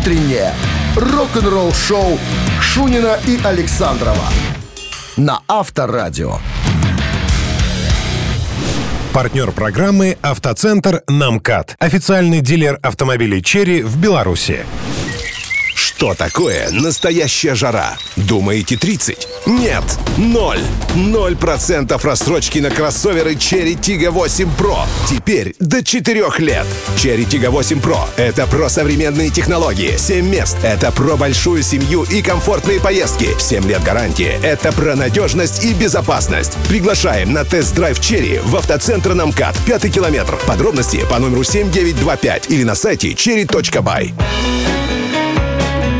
утреннее рок-н-ролл-шоу Шунина и Александрова на Авторадио. Партнер программы «Автоцентр Намкат». Официальный дилер автомобилей «Cherry» в Беларуси. Что такое настоящая жара? Думаете, 30? Нет, 0. 0% рассрочки на кроссоверы Cherry Tiggo 8 Pro. Теперь до 4 лет. Cherry Tiggo 8 Pro — это про современные технологии, 7 мест. Это про большую семью и комфортные поездки. 7 лет гарантии. Это про надежность и безопасность. Приглашаем на тест-драйв Cherry в автоцентр Намкат, 5 километр. Подробности по номеру 7925 или на сайте cherry.by.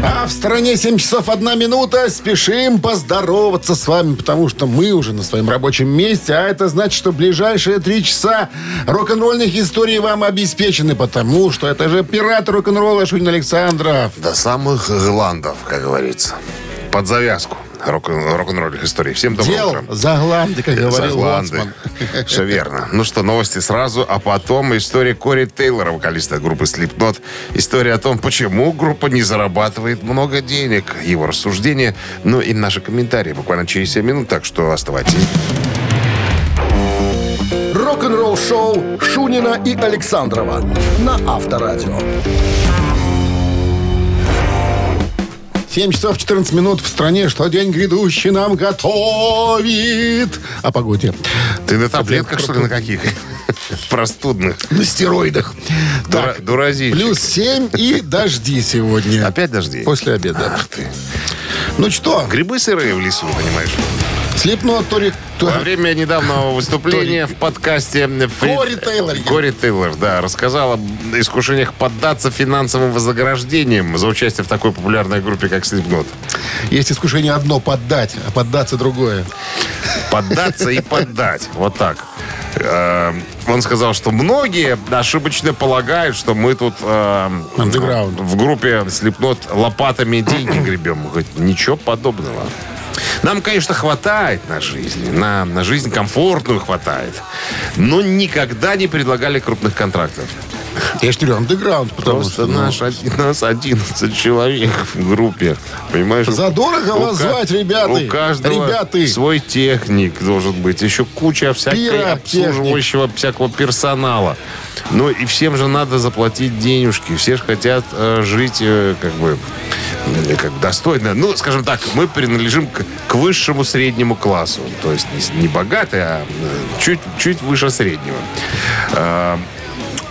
А в стране 7 часов 1 минута. Спешим поздороваться с вами, потому что мы уже на своем рабочем месте. А это значит, что ближайшие 3 часа рок-н-ролльных историй вам обеспечены, потому что это же пират рок-н-ролла Шунин Александров. До самых гландов, как говорится. Под завязку рок-н-ролльных историй. Всем доброго утра. За гланды, как говорил Лоцман. Все верно. Ну что, новости сразу, а потом история Кори Тейлора, вокалиста группы Slipknot. История о том, почему группа не зарабатывает много денег. Его рассуждения, ну и наши комментарии буквально через 7 минут, так что оставайтесь. Рок-н-ролл шоу Шунина и Александрова на Авторадио. 7 часов 14 минут в стране, что день грядущий нам готовит. О погоде. Ты на таблетках, что ли, на каких? Простудных. На стероидах. Дуразичек. Плюс 7 и дожди сегодня. Опять дожди? После обеда. Ах ты. Ну что? Грибы сырые в лесу, понимаешь? Слепнул Тори... Во время недавнего выступления в подкасте Кори Тейлор, да, рассказал об искушениях поддаться финансовым вознаграждениям за участие в такой популярной группе, как Slipknot. Есть искушение одно поддать, а поддаться другое. Поддаться и поддать. Вот так. Он сказал, что многие ошибочно полагают, что мы тут в группе Slipknot лопатами деньги гребем. Ничего подобного. Нам, конечно, хватает на жизнь. На жизнь комфортную хватает. Но никогда не предлагали крупных контрактов. Я же говорю, андеграунд, потому что... нас 11 человек в группе. Понимаешь? Задорого вас звать, ребята. У каждого свой техник должен быть. Еще куча всякого обслуживающего всякого персонала. Ну и всем же надо заплатить денежки. Все же хотят жить как достойно. Ну, скажем так, мы принадлежим к высшему среднему классу. То есть не богатый, а чуть выше среднего.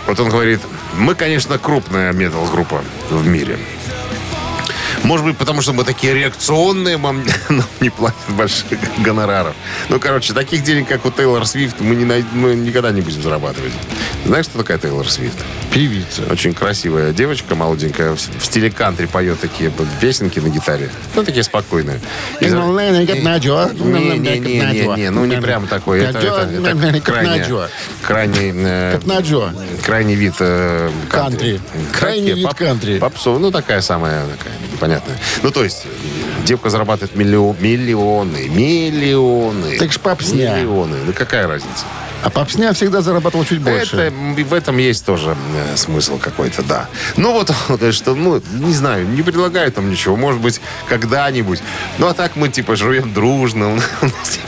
Вот он говорит, мы, конечно, крупная метал-группа в мире. Может быть, потому что мы такие реакционные, нам не платят больших гонораров. Ну, короче, таких денег, как у Тейлор Свифт, мы никогда не будем зарабатывать. Знаешь, кто такая Тейлор Свифт? Певица. Очень красивая девочка, молоденькая, в стиле кантри поет такие песенки на гитаре. Ну, такие спокойные. Не-не-не, ну не прям такой. Это крайний вид кантри. Крайний вид кантри. Попсу, ну, такая самая, понятно. Ну, то есть, девка зарабатывает миллионы. Так же попсня. Миллионы. Ну, какая разница? А попсня всегда зарабатывал чуть больше. В этом есть тоже смысл какой-то, да. Ну, вот он говорит, что, не знаю, не предлагает нам ничего. Может быть, когда-нибудь. Ну, а так мы, живем дружно. У нас,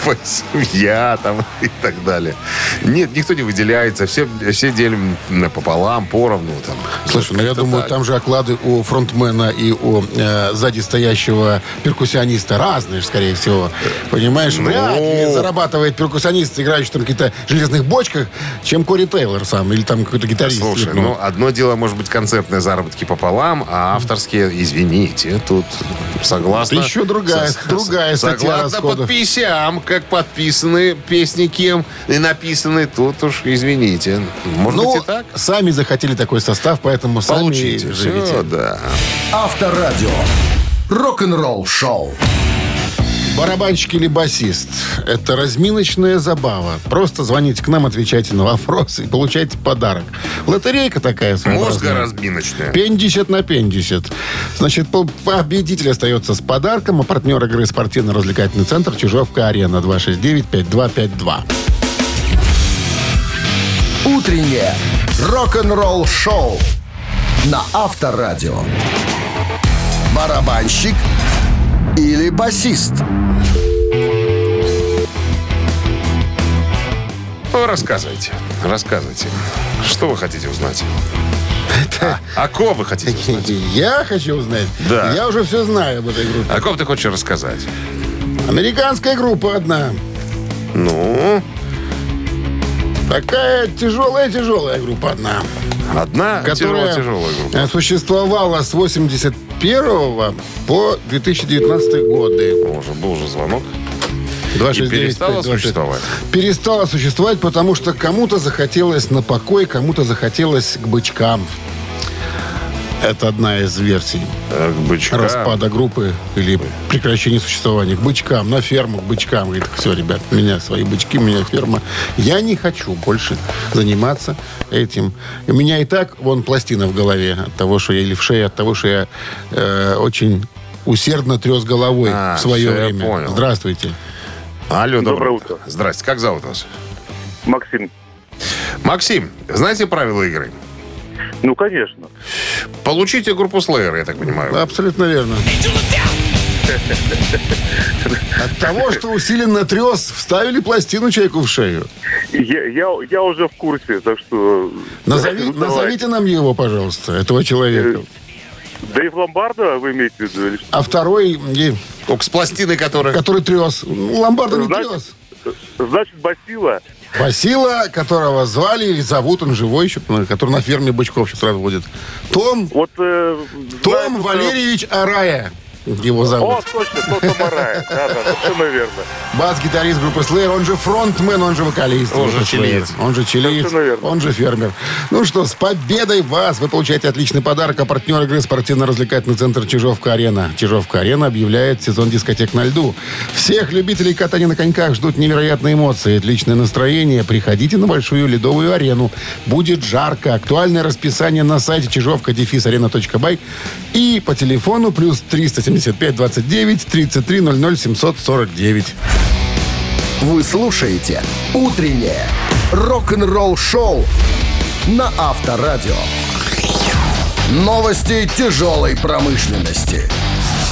семья, и так далее. Нет, никто не выделяется. Все делим пополам, поровну. Слушай, я думаю, там же оклады у фронтмена и у сзади стоящего перкуссиониста разные, скорее всего. Понимаешь? Вряд ли зарабатывает перкуссионист, играющий там какие-то железных бочках, чем Кори Тейлор сам или там какой-то гитарист. Слушай, одно дело, может быть, концертные заработки пополам, а авторские, извините, тут согласно... Еще другая статья расходов. Согласно подписям, как подписаны песни кем и написаны, тут уж, извините. Может быть и так? Сами захотели такой состав, поэтому получите, сами живите. Все, да. Авторадио. Рок-н-ролл шоу. Барабанщик или басист? Это разминочная забава. Просто звоните к нам, отвечайте на вопросы и получайте подарок. Лотерейка такая. Мозга разминочная. 50/50. Значит, победитель остается с подарком, а партнер игры — спортивно-развлекательный центр «Чижовка-Арена». 269-5252. Утреннее рок-н-ролл шоу на Авторадио. барабанщик или басист? Рассказывайте. Что вы хотите узнать? А кого вы хотите узнать? Я хочу узнать? Да. Я уже все знаю об этой группе. А кого ты хочешь рассказать? Американская группа одна. Ну? Такая тяжелая группа одна. Которая тяжелая группа. Существовала с 81 по 2019 годы. Был уже звонок. 269, и перестала существовать. Перестала существовать, потому что кому-то захотелось на покой, кому-то захотелось к бычкам. Это одна из версий распада группы или прекращения существования. К бычкам, на ферму, к бычкам. Говорит, все, ребят, меня свои бычки, меня ферма. Я не хочу больше заниматься этим. У меня и так, вон, пластина в голове от того, что я, или в шее, от того, что я очень усердно трес головой в свое время. Понял. Здравствуйте. Алло, доброе утро. Здрасте. Как зовут вас? Максим. Максим, знаете правила игры? Ну, конечно. Получите группу Slayer, я так понимаю. Абсолютно верно. От того, что усиленно трес, вставили пластину человеку в шею. Я уже в курсе, так что... Назовите нам его, пожалуйста, этого человека. Дэйв Ломбардо, вы имеете в виду? А второй... Только с пластиной, который трес. Ломбардо не трес. Значит, Басила, которого звали или зовут, он живой еще, который на ферме бычков сейчас разводит. Том Валерьевич Арая его зовут. О, точно, Том Арая. Да, совершенно верно. Бас-гитарист группы Slayer, он же фронтмен, он же вокалист. Он же чилиец, он же фермер. Ну что, с победой вас! Вы получаете отличный подарок. А партнер игры — спортивно-развлекательный центр «Чижовка-Арена». «Чижовка-Арена» объявляет сезон дискотек на льду. Всех любителей катания на коньках ждут невероятные эмоции, отличное настроение. Приходите на большую ледовую арену. Будет жарко. Актуальное расписание на сайте чижовка-арена.бай и по телефону +375 29 33 00 749. Вы слушаете «Утреннее рок-н-ролл-шоу» на Авторадио. Новости тяжелой промышленности.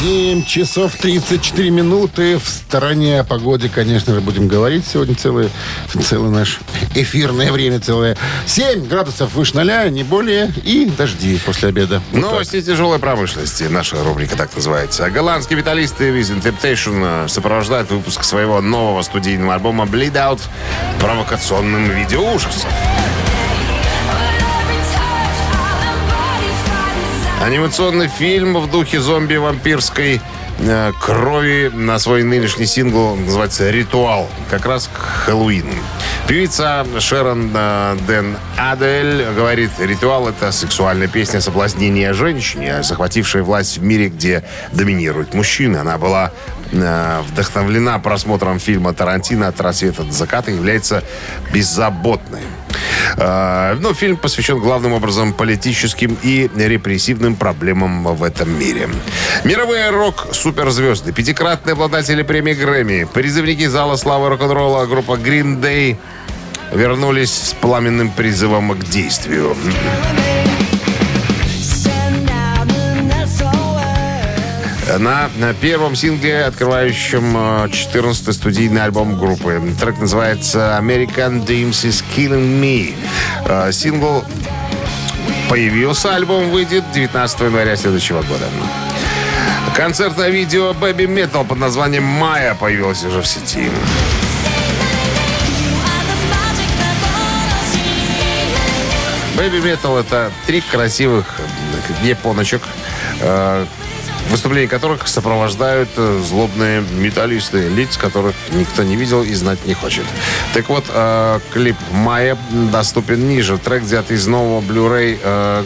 7 часов 34 минуты. В стороне о погоде, конечно же, будем говорить сегодня целый наш эфирное время целое. 7 градусов выше 0, не более, и дожди после обеда. Вот новости тяжелой промышленности. Наша рубрика так называется. Голландские металлисты Within Temptation сопровождают выпуск своего нового студийного альбома Bleed Out провокационным видео ужасов. Анимационный фильм в духе зомби-вампирской крови на свой нынешний сингл называется «Ритуал», как раз к Хэллоуину. Певица Шерон Дэн Адель говорит, «Ритуал» — это сексуальная песня о соблазнении о женщине, захватившей власть в мире, где доминирует мужчина. Она была вдохновлена просмотром фильма Тарантино «От рассвета до заката» и является беззаботной. Но фильм посвящен главным образом политическим и репрессивным проблемам в этом мире. Мировые рок-суперзвезды, пятикратные обладатели премии Грэмми, призывники зала славы рок-н-ролла, группа Green Day вернулись с пламенным призывом к действию. На первом сингле, открывающем 14-й студийный альбом группы. Трек называется «American Dreams is Killing Me». Сингл появился, альбом выйдет 19 января следующего года. Концертное видео Baby Metal под названием «Майя» появилось уже в сети. Baby Metal — это три красивых японочек, выступления которых сопровождают злобные металлисты, лиц которых никто не видел и знать не хочет. Так вот, клип «Майя» доступен ниже. Трек взят из нового Blu-ray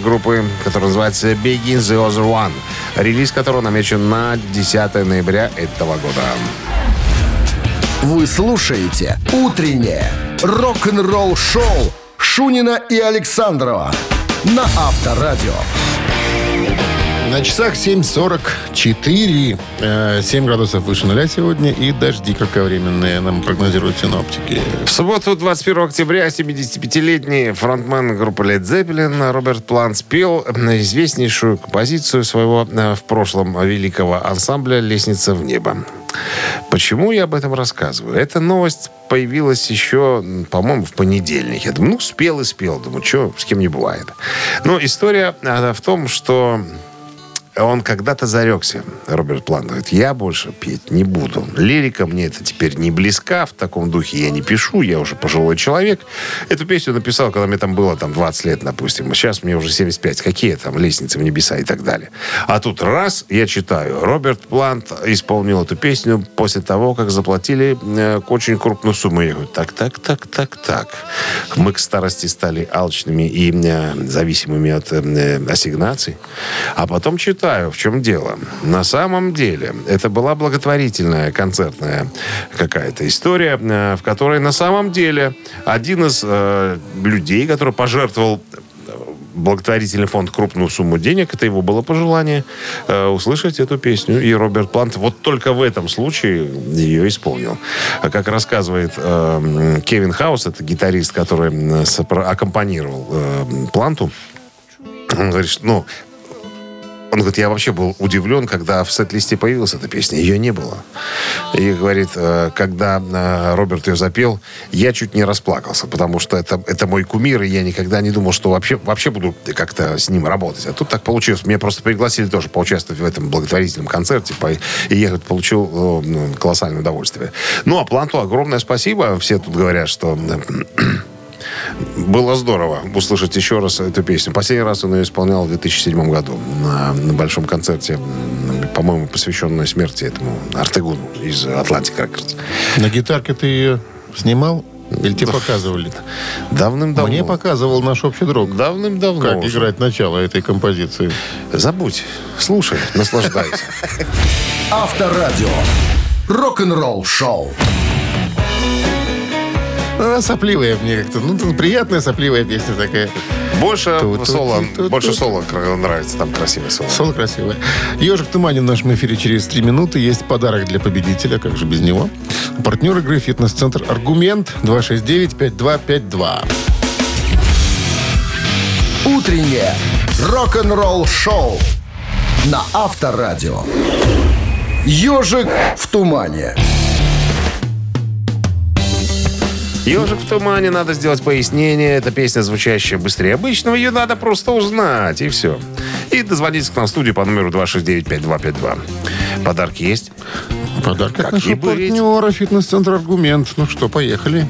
группы, который называется «Begin the Other One», релиз которого намечен на 10 ноября этого года. Вы слушаете «Утреннее рок-н-ролл-шоу» Шунина и Александрова на Авторадио. На часах 7:44, 7 градусов выше нуля сегодня, и дожди кратковременные нам прогнозируют синоптики. В субботу, 21 октября, 75-летний фронтмен группы Led Zeppelin Роберт Плант спел известнейшую композицию своего в прошлом великого ансамбля «Лестница в небо». Почему я об этом рассказываю? Эта новость появилась еще, по-моему, в понедельник. Я думаю, ну, спел и спел. Думаю, что, с кем не бывает. Но история в том, что он когда-то зарекся, Роберт Плант. Говорит, я больше петь не буду. Лирика мне это теперь не близка. В таком духе я не пишу. Я уже пожилой человек. Эту песню написал, когда мне там было 20 лет, допустим. Сейчас мне уже 75. Какие там лестницы в небеса и так далее. А тут раз, я читаю. Роберт Плант исполнил эту песню после того, как заплатили очень крупную сумму. Я говорю, так. Мы к старости стали алчными и зависимыми от ассигнаций. А потом читаю. В чем дело. На самом деле, это была благотворительная концертная какая-то история, в которой на самом деле один из людей, который пожертвовал благотворительный фонд крупную сумму денег, это его было пожелание услышать эту песню. И Роберт Плант вот только в этом случае ее исполнил. Как рассказывает Кевин Хаус, это гитарист, который аккомпанировал Планту, он говорит, что он говорит, я вообще был удивлен, когда в сет-листе появилась эта песня. Ее не было. И говорит, когда Роберт ее запел, я чуть не расплакался, потому что это мой кумир, и я никогда не думал, что вообще буду как-то с ним работать. А тут так получилось. Меня просто пригласили тоже поучаствовать в этом благотворительном концерте. И я получил колоссальное удовольствие. Ну, а Планту огромное спасибо. Все тут говорят, что... Было здорово услышать еще раз эту песню. Последний раз он ее исполнял в 2007 году на большом концерте, по-моему, посвященном смерти этому Артегуну из Atlantic Records. На гитарке ты ее снимал? Или тебе показывали? Давным-давно. Мне показывал наш общий друг. Давным-давно. Как уже играть начало этой композиции. Забудь. Слушай, наслаждайся. Авторадио. Рок-н-ролл шоу. Сопливая мне как-то. Приятная сопливая песня такая. Больше соло нравится. Там красивое соло. Соло красивое. «Ежик в тумане» в нашем эфире через 3 минуты. Есть подарок для победителя. Как же без него? Партнер игры «Фитнес-центр Аргумент». 269-5252. Утреннее рок-н-ролл шоу на Авторадио. «Ежик в тумане». «Ежик в тумане», надо сделать пояснение. Это песня, звучащая быстрее обычного. Ее надо просто узнать, и все. И дозвонитесь к нам в студию по номеру 269-5252. Подарки есть? Подарки от нашего партнера «Фитнес-центр Аргумент». Ну что, поехали.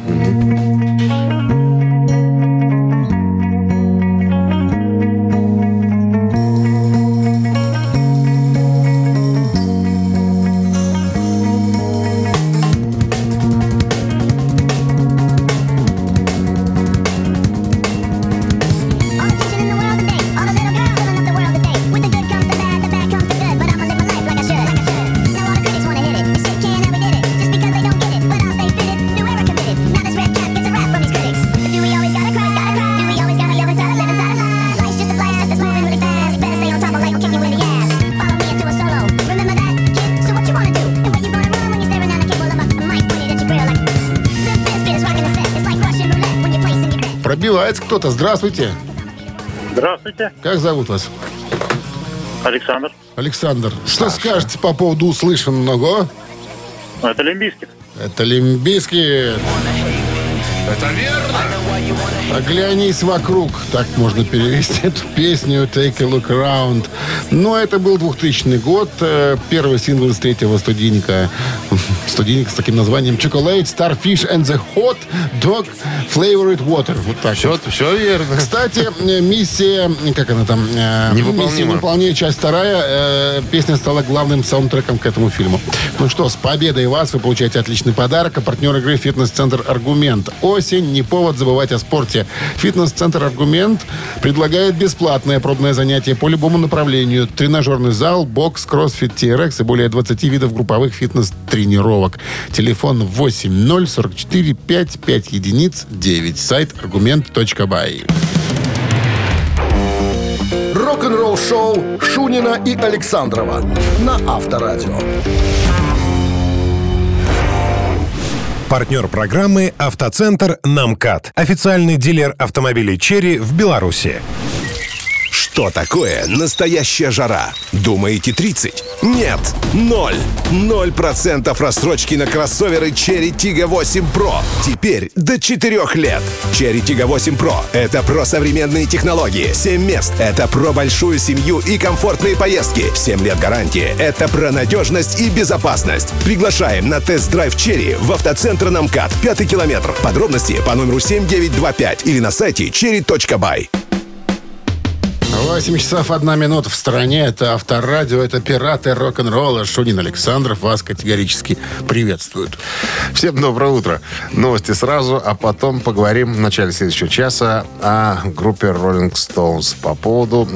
Пробивается кто-то. Здравствуйте. Здравствуйте. Как зовут вас? Александр. Александр. Что скажете по поводу услышанного? Это Олимпийский. Это Олимпийский. Это верно. «Оглянись вокруг». Так можно перевести эту песню. «Take a look around». Но это был 2000 год. Первый сингл из третьего студийника. Студийник с таким названием «Chocolate, Starfish and the Hot Dog Flavored Water». Вот так все, вот. Все верно. Кстати, миссия... Как она там? Невыполнима. Миссия невыполнима, часть вторая. Песня стала главным саундтреком к этому фильму. Ну что, с победой вас. Вы получаете отличный подарок. А партнер игры «Фитнес-центр Аргумент». Осень — не повод забывать о спорте. «Фитнес-центр Аргумент» предлагает бесплатное пробное занятие по любому направлению. Тренажерный зал, бокс, кроссфит, TRX и более 20 видов групповых фитнес-тренировок. Телефон 80-44-55-9. Сайт argument.by. рок-н-ролл шоу Шунина и Александрова на Авторадио. Партнер программы «Автоцентр Намкат». Официальный дилер автомобилей «Cherry» в Беларуси. Что такое настоящая жара? Думаете, 30? Нет, 0. 0% рассрочки на кроссоверы Cherry Tiggo 8 Pro. Теперь до 4 лет. Cherry Tiggo 8 Pro — это про современные технологии. 7 мест — это про большую семью и комфортные поездки. 7 лет гарантии — это про надежность и безопасность. Приглашаем на тест-драйв Cherry в автоцентр Намкат, 5 километр. Подробности по номеру 7925 или на сайте cherry.by. 8:01 в стране. Это Авторадио, это пираты рок-н-ролла. Шунин, Александров вас категорически приветствуют. Всем доброе утро. Новости сразу, а потом поговорим в начале следующего часа о группе Rolling Stones. По поводу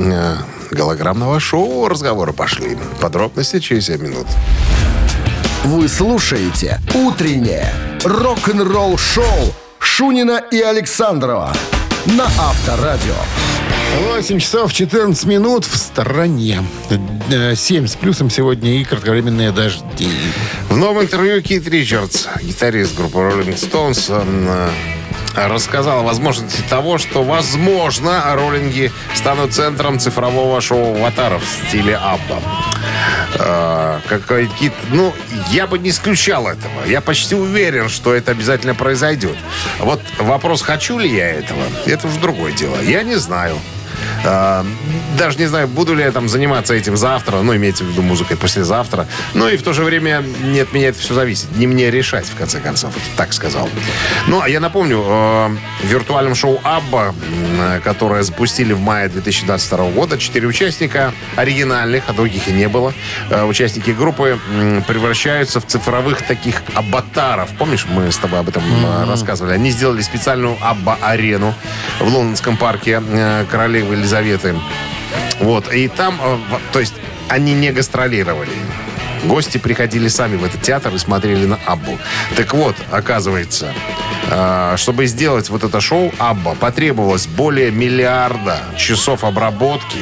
голограммного шоу разговоры пошли. Подробности через 7 минут. Вы слушаете утреннее рок-н-ролл-шоу Шунина и Александрова на Авторадио. 8:14 в стране. 7 с плюсом сегодня и кратковременные дожди. В новом интервью Кит Ричардс, гитарист группы Rolling Stones, рассказал о возможности того, что, возможно, роллинги станут центром цифрового шоу аватаров в стиле Абба. Как говорит Кит, я бы не исключал этого. Я почти уверен, что это обязательно произойдет. Вот вопрос, хочу ли я этого, это уже другое дело. Я не знаю. Даже не знаю, буду ли я там заниматься этим завтра, имеется в виду музыкой послезавтра. И в то же время не от меня это все зависит. Не мне решать, в конце концов, так сказал. А я напомню, в виртуальном шоу «Абба», которое запустили в мае 2022 года, 4 участника оригинальных, а других и не было, участники группы превращаются в цифровых таких аватаров. Помнишь, мы с тобой об этом рассказывали? Они сделали специальную «Абба-арену» в лондонском парке королевы Елизаветы. И там, они не гастролировали. Гости приходили сами в этот театр и смотрели на Аббу. Так вот, оказывается, чтобы сделать вот это шоу Абба, потребовалось более миллиарда часов обработки,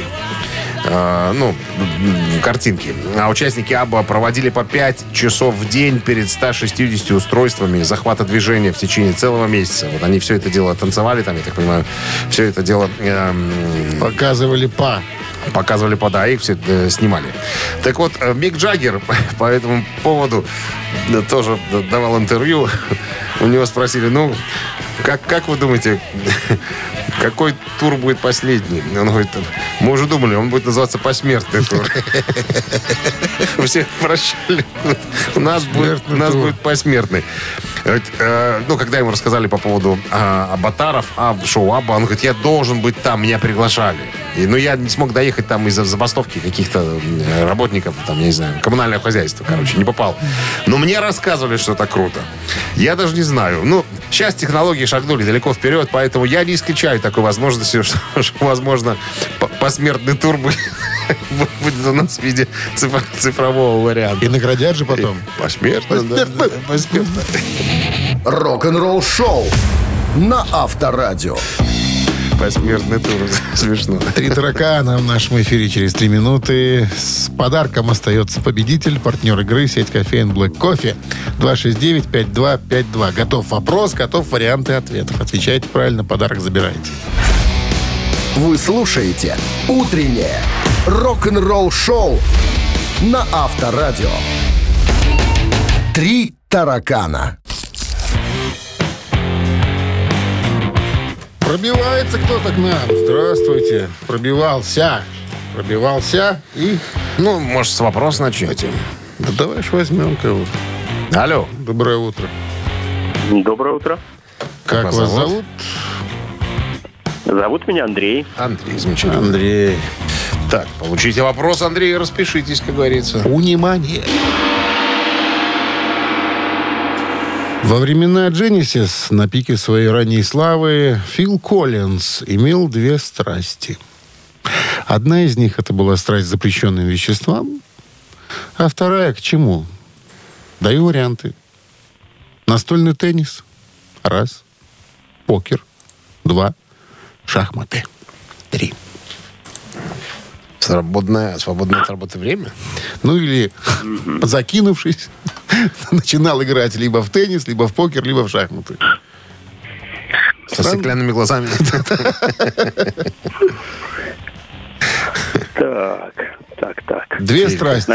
картинки. А участники Абба проводили по 5 часов в день перед 160 устройствами захвата движения в течение целого месяца. Вот они все это дело танцевали там, я так понимаю, все это дело... Показывали, да, их все снимали. Так вот, Мик Джаггер по этому поводу тоже давал интервью. У него спросили, как вы думаете, какой тур будет последний? Он говорит, мы уже думали, он будет называться «Посмертный тур». У всех прощали. У нас будет «Посмертный». Когда ему рассказали по поводу аватаров, шоу Абба, он говорит, я должен быть там, меня приглашали. Но я не смог доехать там из-за забастовки каких-то работников, там, я не знаю, коммунального хозяйства, короче, не попал. Но мне рассказывали, что это круто. Я даже не знаю. Сейчас технологии шагнули далеко вперед, поэтому я не исключаю такой возможности, что возможно, посмертный тур будет у нас в виде цифрового варианта. И наградят же потом. Посмертно. Рок-н-ролл шоу на Авторадио. Посмертный тур. Смешно. 3 таракана в нашем эфире через 3 минуты. С подарком остается победитель, партнер игры, сеть кофеин Black Coffee. 269-5252. Готов вопрос, готов варианты ответов. Отвечайте правильно, подарок забирайте. Вы слушаете «Утреннее рок-н-ролл-шоу» на Авторадио. 3 таракана. Пробивается кто-то к нам. Здравствуйте. Пробивался. И... может, с вопроса начнете. Да давай ж возьмем кого-то. Алло. Доброе утро. Доброе утро. Как вас зовут? Зовут меня Андрей. Андрей, замечательно. Андрей. Так, получите вопрос, Андрей, и распишитесь, как говорится. Внимание. Во времена Genesis, на пике своей ранней славы, Фил Коллинз имел 2 страсти. Одна из них — это была страсть к запрещенным веществам, а вторая — к чему? Даю варианты. Настольный теннис — 1, покер — 2, шахматы — 3. Свободное от работы время. Ну или закинувшись, начинал играть либо в теннис, либо в покер, либо в шахматы. Со стеклянными глазами. Так. Две страсти.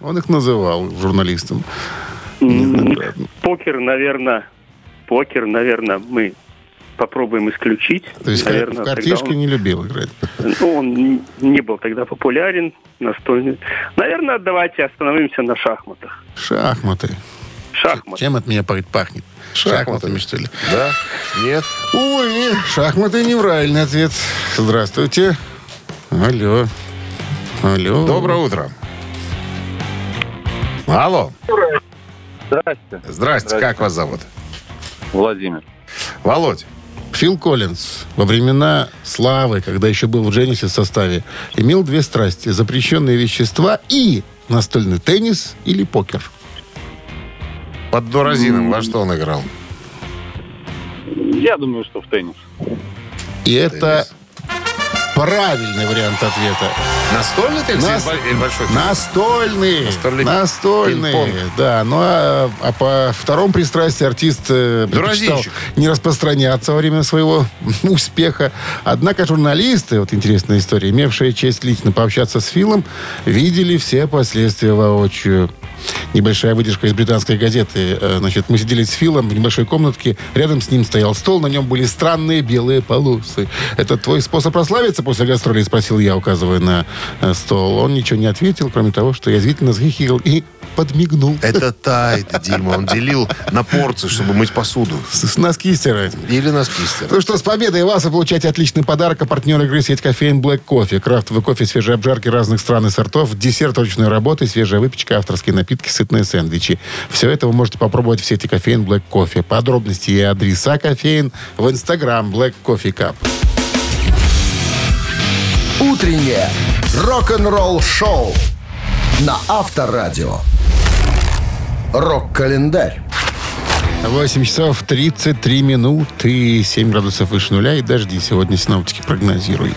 Он их называл журналистом. Покер, наверное, мы попробуем исключить. То есть, наверное, в картишки не любил играть? Ну, он не был тогда популярен, настольный. Наверное, давайте остановимся на шахматах. Шахматы. Чем от меня пахнет? Шахматами, что ли? Да? Нет? Ой, шахматы — неправильный ответ. Здравствуйте. Алло. Доброе утро. Алло. Здрасте. Как вас зовут? Владимир. Володь, Фил Коллинз во времена славы, когда еще был в Genesis составе, имел две страсти: запрещенные вещества и настольный теннис или покер. Под дуразином во что он играл? Я думаю, что в теннис. Это правильный вариант ответа. Настольный теннис или большой теннис? Настольный. Пинг-понг. Да, а по второму пристрастию артист предпочитал не распространяться во время своего успеха. Однако журналисты, вот интересная история, имевшие честь лично пообщаться с Филом, видели все последствия воочию. Небольшая выдержка из британской газеты. Значит, мы сидели с Филом в небольшой комнатке. Рядом с ним стоял стол. На нем были странные белые полосы. «Это твой способ прославиться после гастролей?» — спросил я, указывая на стол. Он ничего не ответил, кроме того, что я язвительно захихикал и подмигнул. Это тайна, Дима. Он делил на порции, чтобы мыть посуду. Носки стирать. Или носки стирать. Ну что, с победой вас! Вы получаете отличный подарок. А партнер игры — сеть кофеин Black Coffee. Крафтовый кофе, свежие обжарки разных стран и сортов, десерт ручной работы, свежая выпечка, авторские напитки, сытные сэндвичи. Все это вы можете попробовать в сети кофеин Black Coffee. Подробности и адреса кофеин в Instagram Black Coffee Cup. Утреннее рок-н-ролл шоу на Авторадио. Рок-календарь. 8 часов 33 минуты, 7 градусов выше нуля, и дожди сегодня синоптики прогнозируют.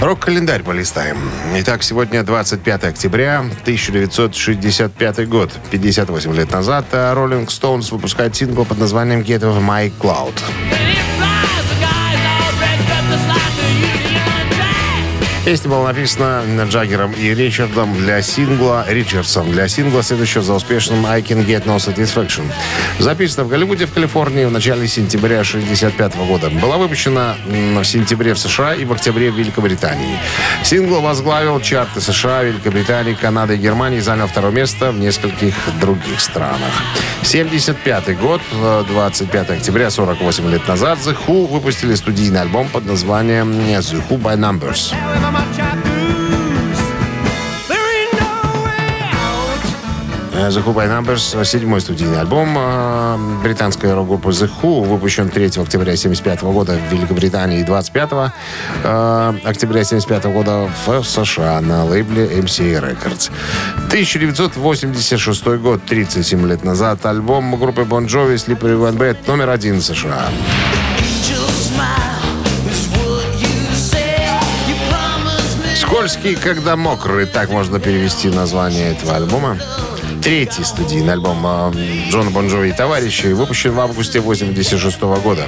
Рок-календарь полистаем. Итак, сегодня 25 октября 1965 год. 58 лет назад Rolling Stones выпускает сингл под названием «Get Off My Cloud». Песня была написана Джаггером и Ричардсом для сингла, следующего за успешным «I Can Get No Satisfaction». Записана в Голливуде, в Калифорнии, в начале сентября 1965 года. Была выпущена в сентябре в США и в октябре в Великобритании. Сингл возглавил чарты США, Великобритании, Канады и Германии, занял второе место в нескольких других странах. 1975 год, 25 октября, 48 лет назад, The Who выпустили студийный альбом под названием «The Who by Numbers». The Who by Numbers, седьмой студийный альбом британской рок-группы The Who, выпущен 3 октября 1975 года в Великобритании и 25 октября 1975 года в США на лейбле MCA Records. 1986 год, 37 лет назад, альбом группы Bon Jovi Slippery When Wet номер 1 в США. «Скользкий, когда мокрый» — так можно перевести название этого альбома. Третий студийный альбом Джона Бон Джови и товарищей, выпущен в августе 1986 года.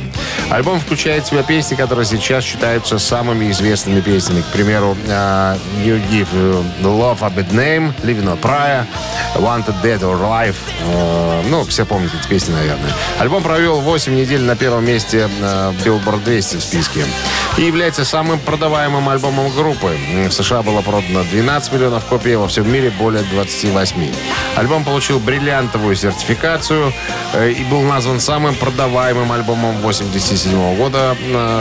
Альбом включает в себя песни, которые сейчас считаются самыми известными песнями. К примеру, «You Give Love a Bad Name», «Living on Prayer», «Wanted Dead or Alive». Все помнят эти песни, наверное. Альбом провел 8 недель на первом месте Billboard 200 в списке и является самым продаваемым альбомом группы. В США было продано 12 миллионов копий, во всем мире более 28. Альбом получил бриллиантовую сертификацию и был назван самым продаваемым альбомом 1987 года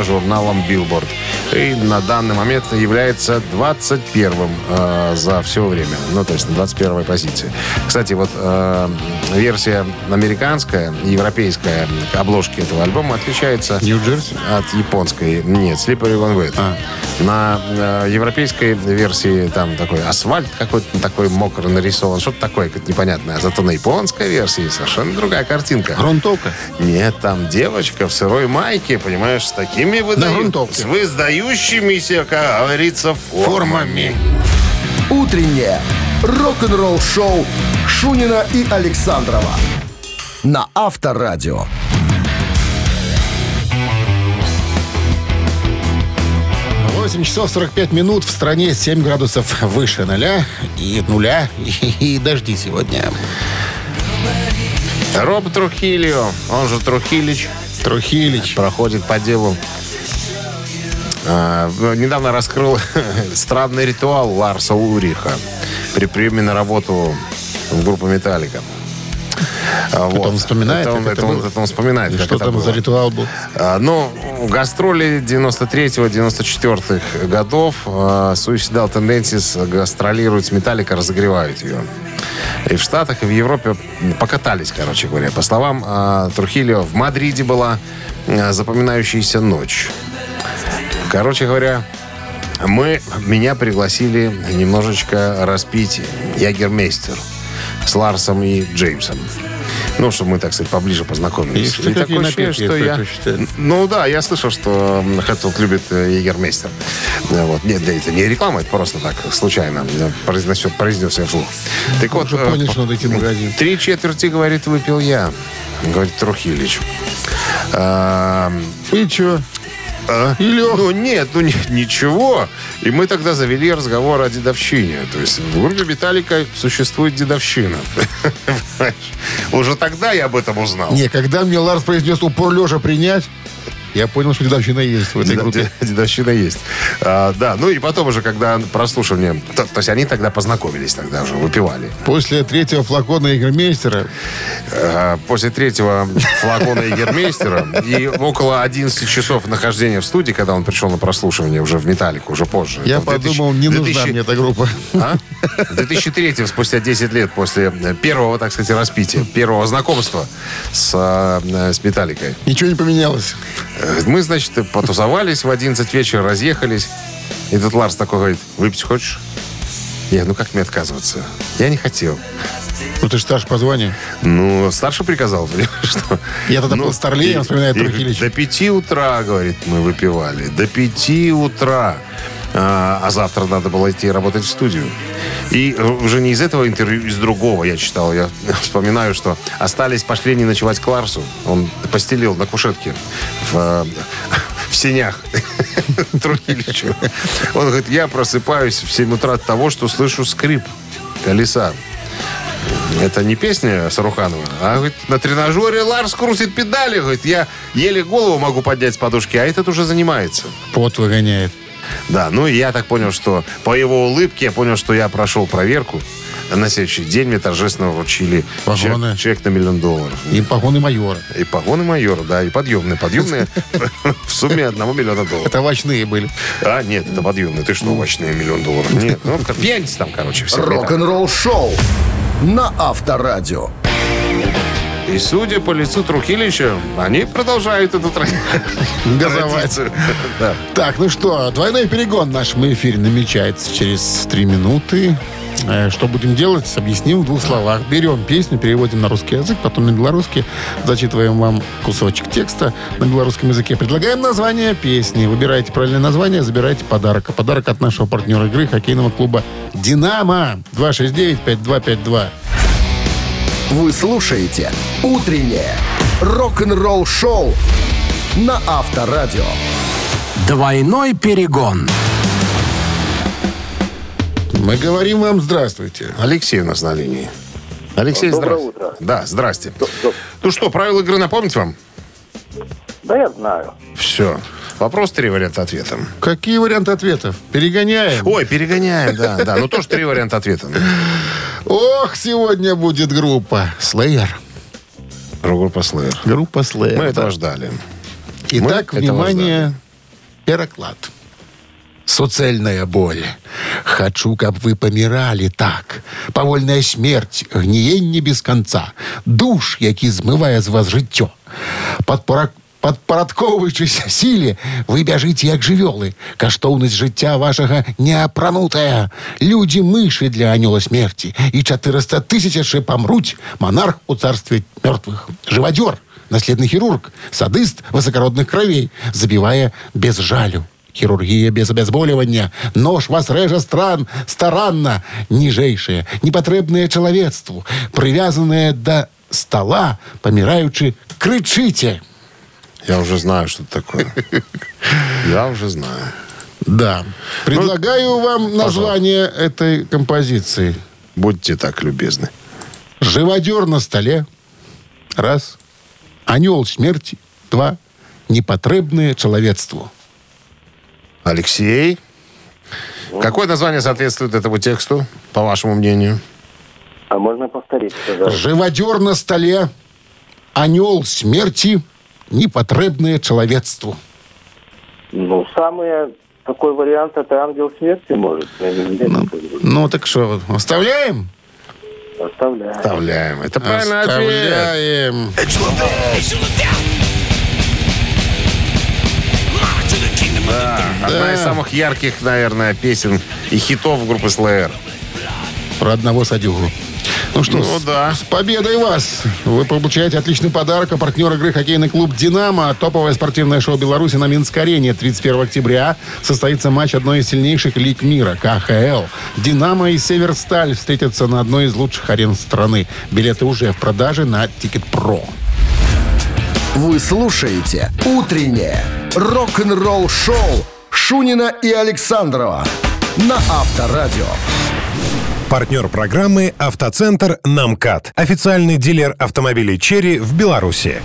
журналом Billboard. И на данный момент является 21-м за все время. То есть на 21-й позиции. Кстати, версия американская, европейская обложки этого альбома отличается от японской. Нет, Slippery When Wet. На европейской версии там такой асфальт какой-то такой мокрый нарисован. Что-то такое, как непонятная. Зато на японской версии совершенно другая картинка. Грунтовка? Нет, там девочка в сырой майке, понимаешь, с такими с выдающимися, как говорится, формами. Утреннее рок-н-ролл-шоу Шунина и Александрова на Авторадио. 8 часов 45 минут. В стране 7 градусов выше нуля. И дожди сегодня. Роб Трухильо, он же Трухилич. Проходит по делу. Недавно раскрыл странный ритуал Ларса Ульриха при приеме на работу в группу Metallica. Вот. Он вспоминает, это он вспоминает. Что там за ритуал был? Ну, гастроли 93-94 годов. Suicidal Tendencies гастролирует с Metallica, разогревают ее. И в Штатах, и в Европе покатались, короче говоря. По словам Трухильо, в Мадриде была запоминающаяся ночь. Короче говоря, меня пригласили немножечко распить Егермейстер с Ларсом и Джеймсом. Ну, чтобы мы, так сказать, поближе познакомились. И такое ощущение, что Ну да, я слышал, что Хэтфилд любит Егермейстер. Вот. Нет, это не реклама, это просто так, случайно. Произнес я вслух. Так вот, понял, что надо идти в магазин. 3/4, говорит, выпил я. Говорит, Трухилич. И чё? Ничего. И мы тогда завели разговор о дедовщине. То есть в группе Metallica существует дедовщина. Уже тогда я об этом узнал. Не, когда мне Ларс произнес упор лежа принять, я понял, что дедовщина есть в этой группе. Дедовщина есть. Да, ну и потом уже, когда прослушивание... То есть они тогда познакомились, тогда уже выпивали. После третьего флакона Егермейстера... После третьего флакона Егермейстера и около 11 часов нахождения в студии, когда он пришел на прослушивание уже в Металлику, уже позже. Я подумал, не нужна мне эта группа. В 2003-м, спустя 10 лет после первого, так сказать, распития, первого знакомства с Металликой. Ничего не поменялось. Мы, значит, потусовались в 11 вечера, разъехались. И тут Ларс такой говорит, выпить хочешь? Я, ну как мне отказываться? Я не хотел. Ну ты же старше по званию. Ну, старше приказал, что... Я тогда был старлей, вспоминает Трухилич. До 5 утра, говорит, мы выпивали. До 5 утра. А завтра надо было идти работать в студию. И уже не из этого интервью, из другого я читал. Я вспоминаю, что пошли не ночевать к Ларсу. Он постелил на кушетке в сенях Трухиличу. Он говорит, я просыпаюсь в 7 утра от того, что слышу скрип колеса. Это не песня Саруханова, а говорит, на тренажере Ларс крутит педали. Говорит, я еле голову могу поднять с подушки, а этот уже занимается. Пот выгоняет. Да, ну и я так понял, что по его улыбке я понял, что я прошел проверку. На следующий день мне торжественно вручили чек на $1 миллион. И погоны майора. И погоны майора, да, и подъемные. Подъемные в сумме $1 миллиона. Это овощные были. А, нет, это подъемные. Ты что, овощные $1 миллион? Нет, ну, пьяница там, короче, все. Рок-н-ролл шоу на Авторадио. И судя по лицу Трухилища, они продолжают эту традицию. Да. Так, ну что, двойной перегон в нашем эфире намечается через 3 минуты. Что будем делать, объясним в 2 словах. Берем песню, переводим на русский язык, потом на белорусский. Зачитываем вам кусочек текста на белорусском языке. Предлагаем название песни. Выбирайте правильное название, забирайте подарок. А подарок от нашего партнера игры, хоккейного клуба «Динамо». 269-5252. Вы слушаете «Утреннее рок-н-ролл-шоу» на Авторадио. Двойной перегон. Мы говорим вам здравствуйте. Алексей у нас на линии. Алексей, здравствуйте. Доброе утро. Да, здрасте. Ну что, правила игры напомнить вам? Да, я знаю. Все. Вопрос 3 варианта ответа. Какие варианты ответов? Перегоняем. Ой, перегоняем, да. Ну тоже 3 варианта ответа. Ох, сегодня будет группа Slayer. Группа Slayer. Группа Slayer. Мы этого ждали. Итак, внимание, переклад. Суцельная боль. Хочу, как вы помирали так. Повольная смерть, гніенне без конца. Душ, які змыває з вас життя. Под порог падпарадковуючыся сіле, вы бяжыце як жывёлы. Каштоўнасць жыцця вашага неапранутая. Людзі мышы для анёла смерти. І 400 000 яшчэ памруць. Монарх у царстве мёртвых. Жывадзёр, наследны хірург, садыст высокородных кровей, забівае без жалю. Хирургия без обезболивания. Нож вас реже старанно. Нижейшее, непотребное человечеству, привязанное до стола, помираючи, кричите. Я уже знаю, что это такое. Я уже знаю. Да. Предлагаю вам название этой композиции. Будьте так любезны. Живодер на столе. Раз. Анёл смерти. Два. Непотребное человечеству. Алексей, какое название соответствует этому тексту, по вашему мнению? А можно повторить, пожалуйста? Живодер на столе, анёл смерти, непотребное человечеству. Ну, самый такой вариант — это ангел смерти, может. Ну так что, оставляем? Оставляем. Это правильно ответ. Да, одна из самых ярких, наверное, песен и хитов группы Slayer. Про одного садюгу. Ну что, с победой вас! Вы получаете отличный подарок. А партнер игры — хоккейный клуб «Динамо». Топовое спортивное шоу Беларуси на Минской арене. 31 октября состоится матч одной из сильнейших лиг мира – КХЛ. «Динамо» и «Северсталь» встретятся на одной из лучших арен страны. Билеты уже в продаже на «Тикет.Про». Вы слушаете «Утреннее рок-н-ролл-шоу» Шунина и Александрова на Авторадио. Партнер программы «Автоцентр Намкат». Официальный дилер автомобилей «Cherry» в Беларуси.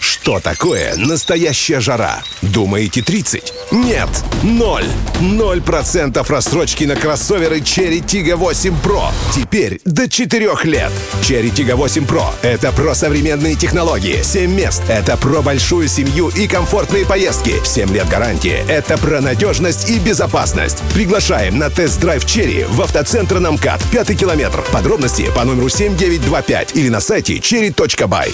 Что такое настоящая жара? Думаете, 30? Нет, 0. 0% рассрочки на кроссоверы Cherry Tiggo 8 Pro. Теперь до 4 лет. Cherry Tiggo 8 Pro – это про современные технологии, 7 мест. Это про большую семью и комфортные поездки. 7 лет гарантии. Это про надежность и безопасность. Приглашаем на тест-драйв Cherry в автоцентр Намкат, 5 километр. Подробности по номеру 7925 или на сайте cherry.by.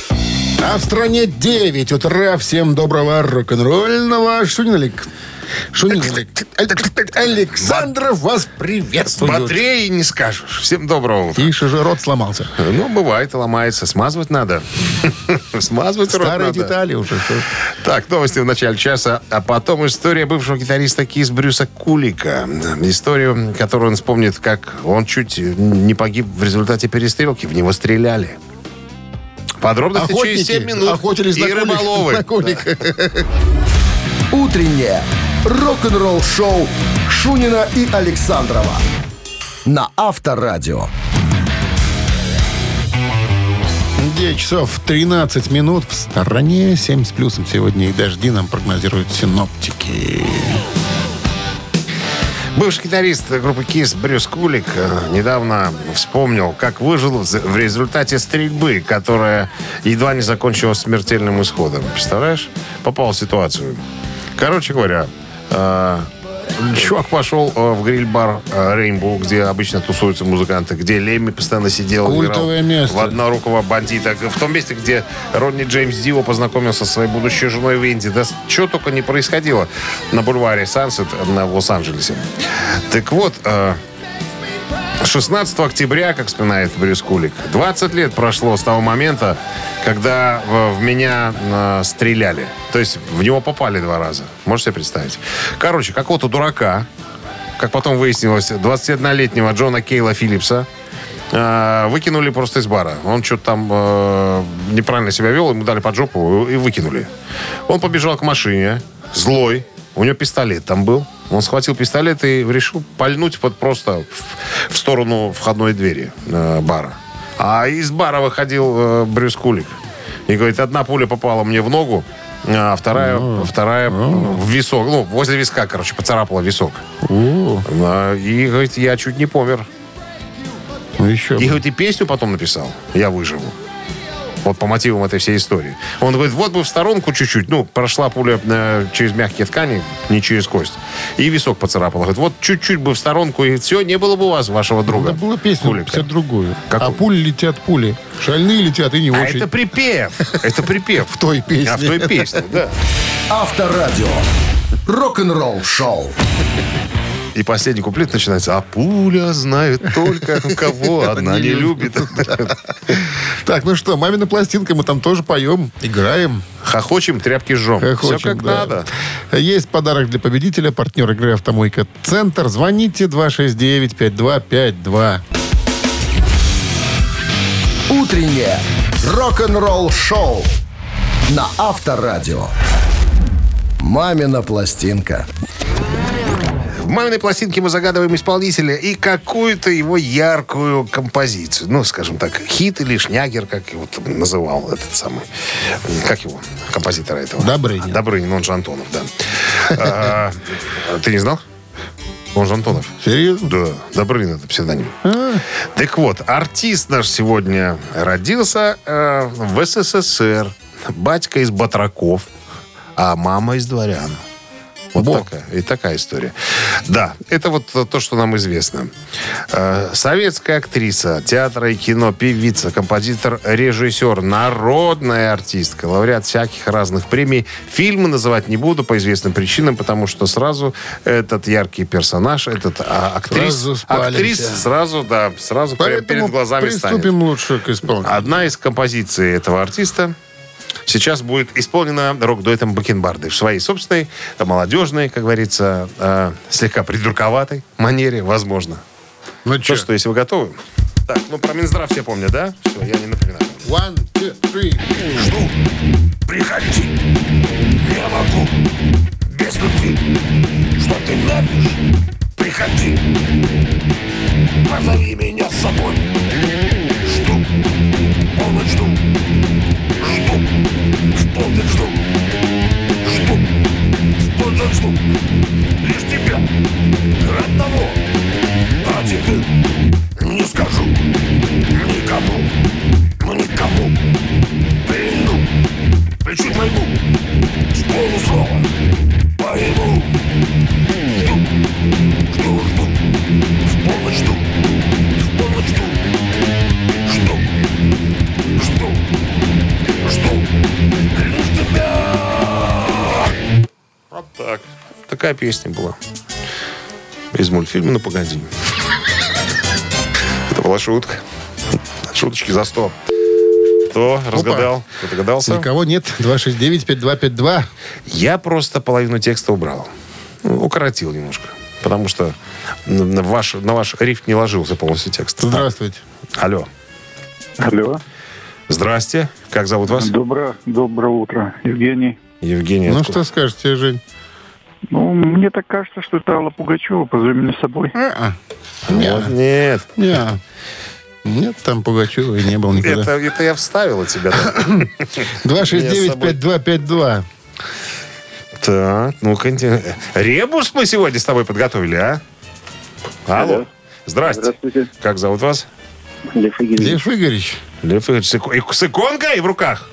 А в стране 9 утра. Всем доброго рок-н-ролльного. Шунин Олег. Александров вас приветствует. Бодрее не скажешь. Всем доброго утра. Тише же, рот сломался. Ну, бывает, ломается. Смазывать надо. Смазывать рот надо. Старые детали уже. Так, новости в начале часа. А потом история бывшего гитариста Kiss Брюса Кулика. Историю, которую он вспомнит, как он чуть не погиб в результате перестрелки. В него стреляли. Подробности через 7 минут. Охотились и рыболовы. Утреннее рок-н-ролл-шоу Шунина и Александрова на Авторадио. 9 часов 13 минут. В стороне 7 с плюсом сегодня и дожди нам прогнозируют синоптики. Бывший гитарист группы Kiss Брюс Кулик недавно вспомнил, как выжил в результате стрельбы, которая едва не закончилась смертельным исходом. Представляешь? Попал в ситуацию. Короче говоря, чувак пошел в гриль-бар «Рейнбоу», где обычно тусуются музыканты, где Лемми постоянно сидел. Культовое место. В однорукого бандита. В том месте, где Ронни Джеймс Дио познакомился со своей будущей женой Венди. Да что только не происходило на бульваре Сансет в Лос-Анджелесе. Так вот, 16 октября, как вспоминает Брюс Кулик, 20 лет прошло с того момента, когда в меня стреляли. То есть в него попали 2 раза. Можете себе представить? Короче, какого-то дурака, как потом выяснилось, 21-летнего Джона Кейла Филлипса, выкинули просто из бара. Он что-то там неправильно себя вел, ему дали под жопу и выкинули. Он побежал к машине, злой. У него пистолет там был. Он схватил пистолет и решил пальнуть просто в сторону входной двери бара. А из бара выходил Брюс Кулик. И говорит, 1 пуля попала мне в ногу, а вторая в висок. Ну, возле виска, короче, поцарапала висок. И, говорит, я чуть не помер. Ну, еще и, говорит, и песню потом написал. Я выживу. вот по мотивам этой всей истории. Он говорит, вот бы в сторонку чуть-чуть, ну, прошла пуля через мягкие ткани, не через кость, и висок поцарапала. Говорит, вот чуть-чуть бы в сторонку, и все, не было бы у вас, вашего друга. Это была песня, Кулика. Другую. Какую? А пули летят, пули. Шальные летят, и не очень. А это припев. Это припев. В той песне. А в той песне, да. Авторадио. Рок-н-ролл шоу. И последний куплет начинается. А пуля знает только кого одна не любит. Так, ну что, мамина пластинка. Мы там тоже поем, играем. Хохочем, тряпки жжем. Все как надо. Есть подарок для победителя. Партнер игры «Автомойка Центр». Звоните 269-5252. Утреннее рок-н-ролл шоу на Авторадио. Мамина пластинка. В «Маминой пластинке» мы загадываем исполнителя и какую-то его яркую композицию. Ну, скажем так, хит или шнягер, как его называл этот самый... Как его? Композитора этого. Добрынин. Добрынин, он же Антонов, да. Ты не знал? Он же Антонов. Серьезно? Да. Добрынин — это псевдоним. Так вот, артист наш сегодня родился в СССР. Батька из батраков, а мама из дворян. Вот такая, и такая история. Да, это вот то, что нам известно. Советская актриса театра и кино, певица, композитор, режиссер, народная артистка, лауреат всяких разных премий. Фильмы называть не буду по известным причинам, потому что сразу этот яркий персонаж, этот актрис сразу перед глазами станет. Приступим лучше к исполнению. Одна из композиций этого артиста сейчас будет исполнена рок-дуэтом «Бакенбарды» в своей собственной, молодежной, как говорится, слегка придурковатой манере, возможно. Ну что? Что, если вы готовы? Так, ну про Минздрав все помнят, да? Все, я не напоминаю. 1, 2, 3. Жду, приходи, я могу без любви. Что ты лапишь? Приходи, позови меня с собой. Жду, полночь жду. В полдень жду, жду, в полдень жду. Лишь тебя, одного, а тебе не скажу никому, никому. Перейду, плечу твоему, с полуслова пойму. Жду, жду, жду, в полночь жду, в полночь жду. Жду, жду, жду, лишь тебя. Вот так. Такая песня была из мультфильма «Ну, погоди». Это была шутка. Шуточки за 100. Кто разгадал? Кто догадался? Никого нет. 269-5252. Я просто половину текста убрал. Укоротил немножко. Потому что на ваш риф не ложился полностью текст. Здравствуйте. Алло. Алло. Здрасте. Как зовут вас? Доброе утро. Евгений. Евгений. Ну, откуда? Что скажете, Жень? Ну, мне так кажется, что это Алла Пугачева. «Позови меня с собой». Нет. Нет, там Пугачевой не было никогда. Это я вставил от тебя. 269-5252. Так, ну-ка. Ребус мы сегодня с тобой подготовили, а? Алло. Здрасте. Здравствуйте. Как зовут вас? Лев Игоревич. Лев Игоревич. С иконкой в руках.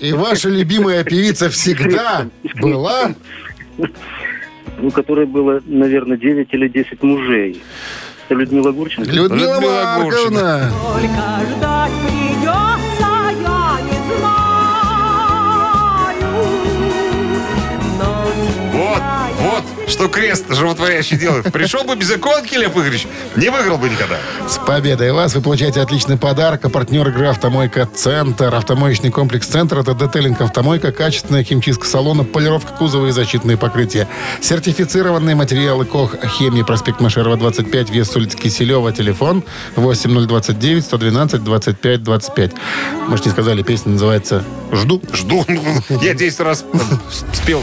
И ваша любимая певица всегда была? У которой было, наверное, 9 или 10 мужей. Это Людмила Гурченко. Людмила Марковна. Только ждать придется, я не знаю. Вот. Что крест животворящий делает. Пришел бы без иконки, Лев Игоревич, не выиграл бы никогда. С победой вас! Вы получаете отличный подарок. А партнер игры «Автомойка Центр». Автомоечный комплекс «Центр» — это детейлинг автомойка, качественная химчистка салона, полировка кузова и защитные покрытия. Сертифицированные материалы «Кох Хемии», проспект Машерова, 25, вес улицы Киселева. Телефон 8029-112-25-25. Мы же не сказали, песня называется «Жду». Жду. Я 10 раз спел.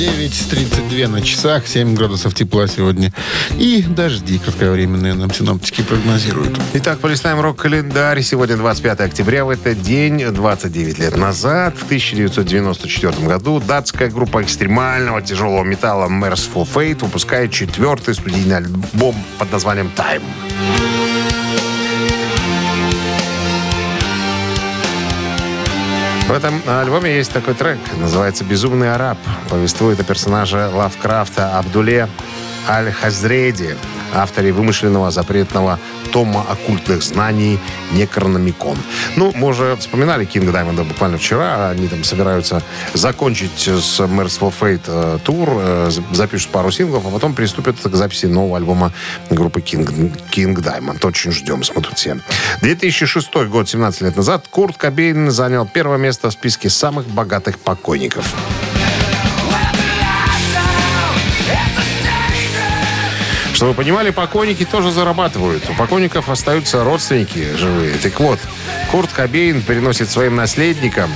9:32 на часах, 7 градусов тепла сегодня. И дожди кратковременные нам синоптики прогнозируют. Итак, полистаем рок-календарь. Сегодня 25 октября, в этот день, 29 лет назад, в 1994 году, датская группа экстремального тяжелого металла Mercyful Fate выпускает 4-й студийный альбом под названием «Time». В этом альбоме есть такой трек, называется «Безумный араб». Повествует о персонаже Лавкрафта Абдуле Аль-Хазрейде, авторе вымышленного запретного тома оккультных знаний «Некрономикон». Ну, мы уже вспоминали Кинга Даймонда буквально вчера. Они там собираются закончить с Mercyful Fate тур, запишут пару синглов, а потом приступят к записи нового альбома группы King Diamond. Очень ждем, смотрят все. 2006 год, 17 лет назад, Курт Кобейн занял первое место в списке самых богатых покойников. Чтобы вы понимали, покойники тоже зарабатывают. У покойников остаются родственники живые. Так вот, Курт Кобейн переносит своим наследникам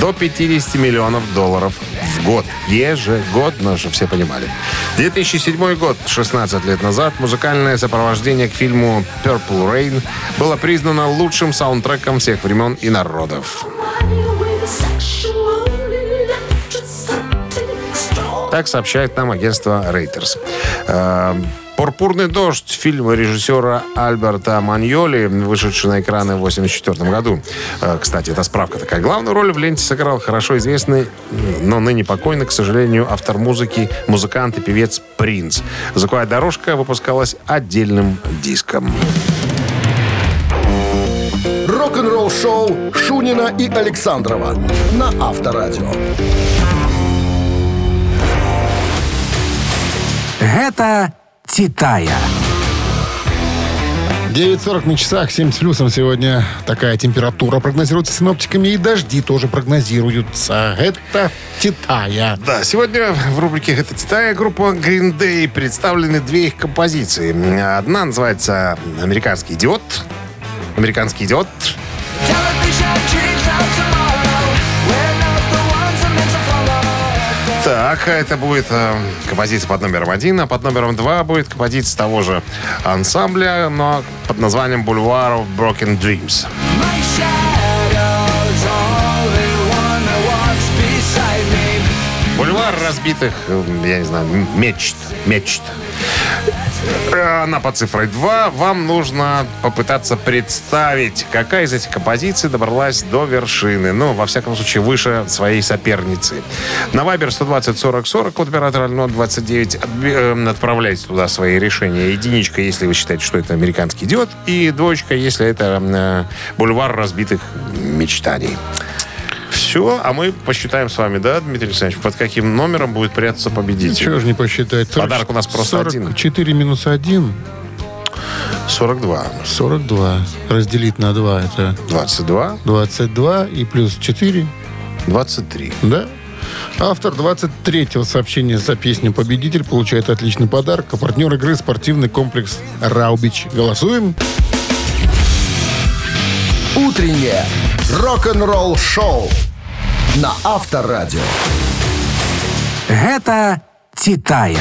до $50 миллионов в год. Ежегодно, чтобы все понимали. 2007 год, 16 лет назад, музыкальное сопровождение к фильму «Purple Rain» было признано лучшим саундтреком всех времен и народов. Так сообщает нам агентство Reuters. «Пурпурный дождь» — фильм режиссера Альберта Маньоли, вышедший на экраны в 1984 году. Кстати, это справка такая. Главную роль в ленте сыграл хорошо известный, но ныне покойный, к сожалению, автор музыки, музыкант и певец Принц. Звуковая дорожка выпускалась отдельным диском. Рок-н-ролл-шоу Шунина и Александрова на Авторадио. Это «Титая». 9:40 на часах, 7 с плюсом сегодня. Такая температура прогнозируется синоптиками, и дожди тоже прогнозируются. Это «Титая». Да, сегодня в рубрике «Это Титая» группа Green Day представлены две их композиции. Одна называется «Американский идиот». «Американский идиот». Так, это будет композиция под номером 1, а под номером 2 будет композиция того же ансамбля, но под названием «Boulevard of Broken Dreams». «Бульвар разбитых, я не знаю, мечт». Она по цифре 2. Вам нужно попытаться представить, какая из этих композиций добралась до вершины. Ну, во всяком случае, выше своей соперницы. На Viber 120-40-40, код оператора 029, отправляйте туда свои решения. Единичка, если вы считаете, что это «Американский идиот», и двоечка, если это «Бульвар разбитых мечтаний». Все, а мы посчитаем с вами, да, Дмитрий Александрович, под каким номером будет прятаться победитель? Ничего же не посчитать. Подарок у нас просто 1. 44 минус 1. 42. 42. Разделить на 2 это... 22. 22 и плюс 4. 23. Да. Автор 23-го сообщения за песню «Победитель» получает отличный подарок. А партнер игры — спортивный комплекс «Раубич». Голосуем. Утреннее рок-н-ролл-шоу на Авторадио. Это «Титая».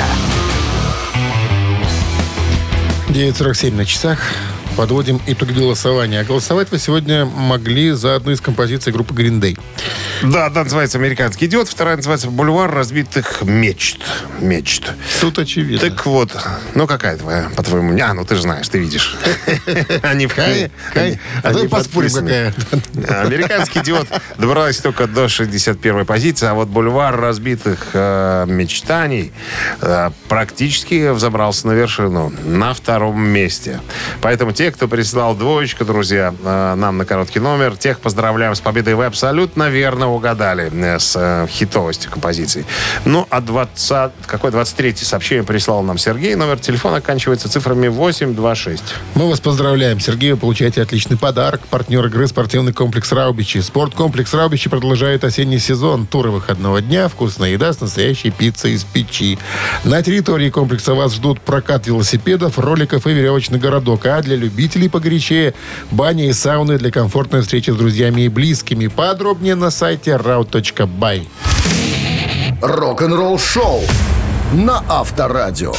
9:47 на часах. Подводим итоги голосования. А голосовать вы сегодня могли за одну из композиций группы Green Day. Да, одна называется «Американский идиот», вторая называется «Бульвар разбитых мечт». Тут очевидно. Так вот, ну какая твоя, по-твоему? А, ну ты же знаешь, ты видишь. Они в кай. А то поспорим, какая. «Американский идиот» добралась только до 61-й позиции, а вот «Бульвар разбитых мечтаний» практически взобрался на вершину, на втором месте. Поэтому те, кто прислал двоечку, друзья, нам на короткий номер, тех поздравляем с победой. Вы абсолютно верно угадали с хитовостью композиции. Ну, а 23-е сообщение прислал нам Сергей. Номер телефона оканчивается цифрами 826. Мы вас поздравляем, Сергей. Вы получаете отличный подарок. Партнер игры — спортивный комплекс «Раубичи». Спорткомплекс «Раубичи» продолжает осенний сезон. Туры выходного дня, вкусная еда с настоящей пиццей из печи. На территории комплекса вас ждут прокат велосипедов, роликов и веревочный городок. А для любителей погорячее — баня и сауны для комфортной встречи с друзьями и близкими. Подробнее на сайте rau.by. Рок-н-ролл шоу на Авторадио.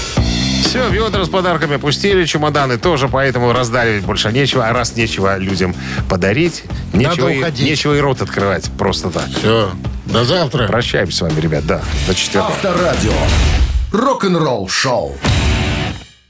Все, ведра с подарками пустили, чемоданы тоже, поэтому раздаривать больше нечего. А раз нечего людям подарить, нечего и рот открывать просто так. Все, до завтра. Прощаемся с вами, ребят, да, до четверга. Авторадио. Рок-н-ролл шоу.